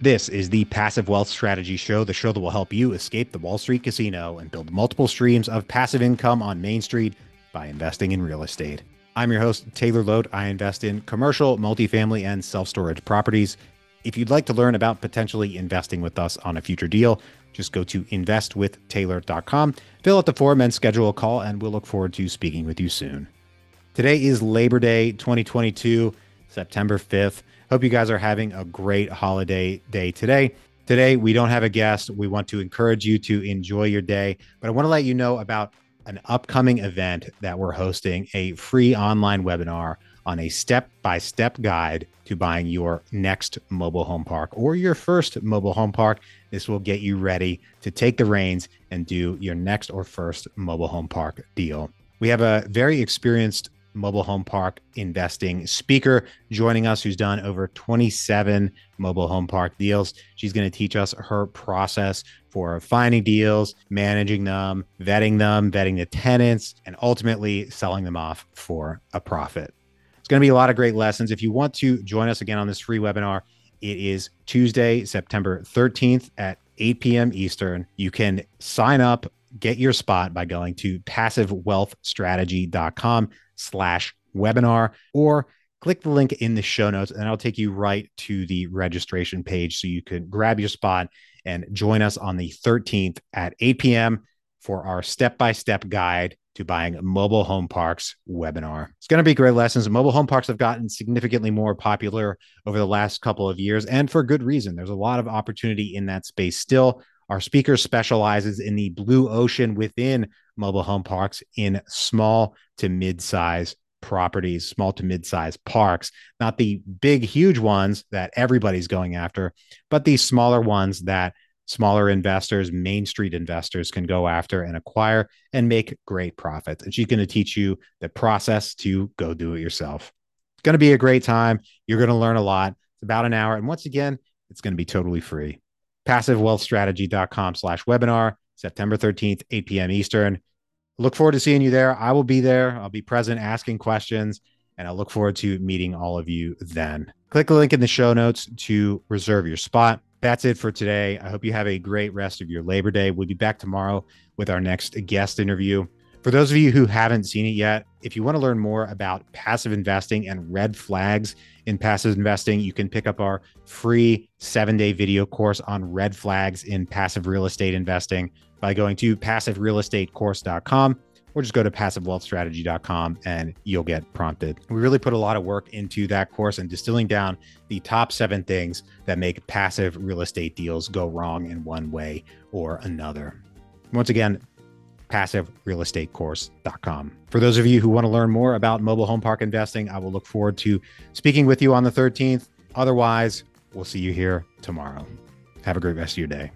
This is the Passive Wealth Strategy Show, the show that will help you escape the Wall Street casino and build multiple streams of passive income on Main Street by investing in real estate. I'm your host, Taylor Load. I invest in commercial, multifamily, and self-storage properties. If you'd like to learn about potentially investing with us on a future deal, just go to investwithtaylor.com, fill out the form and schedule a call, and we'll look forward to speaking with you soon. Today is Labor Day 2022, September 5th. Hope you guys are having a great holiday day today. Today, we don't have a guest. We want to encourage you to enjoy your day, but I want to let you know about an upcoming event that we're hosting, a free online webinar on a step-by-step guide to buying your next mobile home park or your first mobile home park. This will get you ready to take the reins and do your next or first mobile home park deal. We have a very experienced mobile home park investing speaker joining us who's done over 27 mobile home park deals. She's going to teach us her process for finding deals, managing them, vetting the tenants, and ultimately selling them off for a profit. It's going to be a lot of great lessons. If you want to join us again on this free webinar, it is Tuesday, September 13th at 8 p.m. Eastern. You can sign up, get your spot by going to PassiveWealthStrategy.com/webinar, or click the link in the show notes and I'll take you right to the registration page so you can grab your spot and join us on the 13th at 8 p.m. for our step-by-step guide to buying mobile home parks webinar. It's going to be great lessons. Mobile home parks have gotten significantly more popular over the last couple of years, and for good reason. There's a lot of opportunity in that space still. Our speaker specializes in the blue ocean within mobile home parks in small to mid-size properties, small to mid-size parks, not the big, huge ones that everybody's going after, but the smaller ones that smaller investors, Main Street investors can go after and acquire and make great profits. And she's going to teach you the process to go do it yourself. It's going to be a great time. You're going to learn a lot. It's about an hour. And once again, it's going to be totally free. PassiveWealthStrategy.com/webinar, September 13th, 8 p.m. Eastern. Look forward to seeing you there. I will be there. I'll be present asking questions, and I look forward to meeting all of you then. Click the link in the show notes to reserve your spot. That's it for today. I hope you have a great rest of your Labor Day. We'll be back tomorrow with our next guest interview. For those of you who haven't seen it yet, if you want to learn more about passive investing and red flags in passive investing, you can pick up our free 7-day video course on red flags in passive real estate investing by going to PassiveRealEstateCourse.com, or just go to PassiveWealthStrategy.com and you'll get prompted. We really put a lot of work into that course and distilling down the top 7 things that make passive real estate deals go wrong in one way or another. Once again, PassiveRealEstateCourse.com. For those of you who want to learn more about mobile home park investing, I will look forward to speaking with you on the 13th. Otherwise, we'll see you here tomorrow. Have a great rest of your day.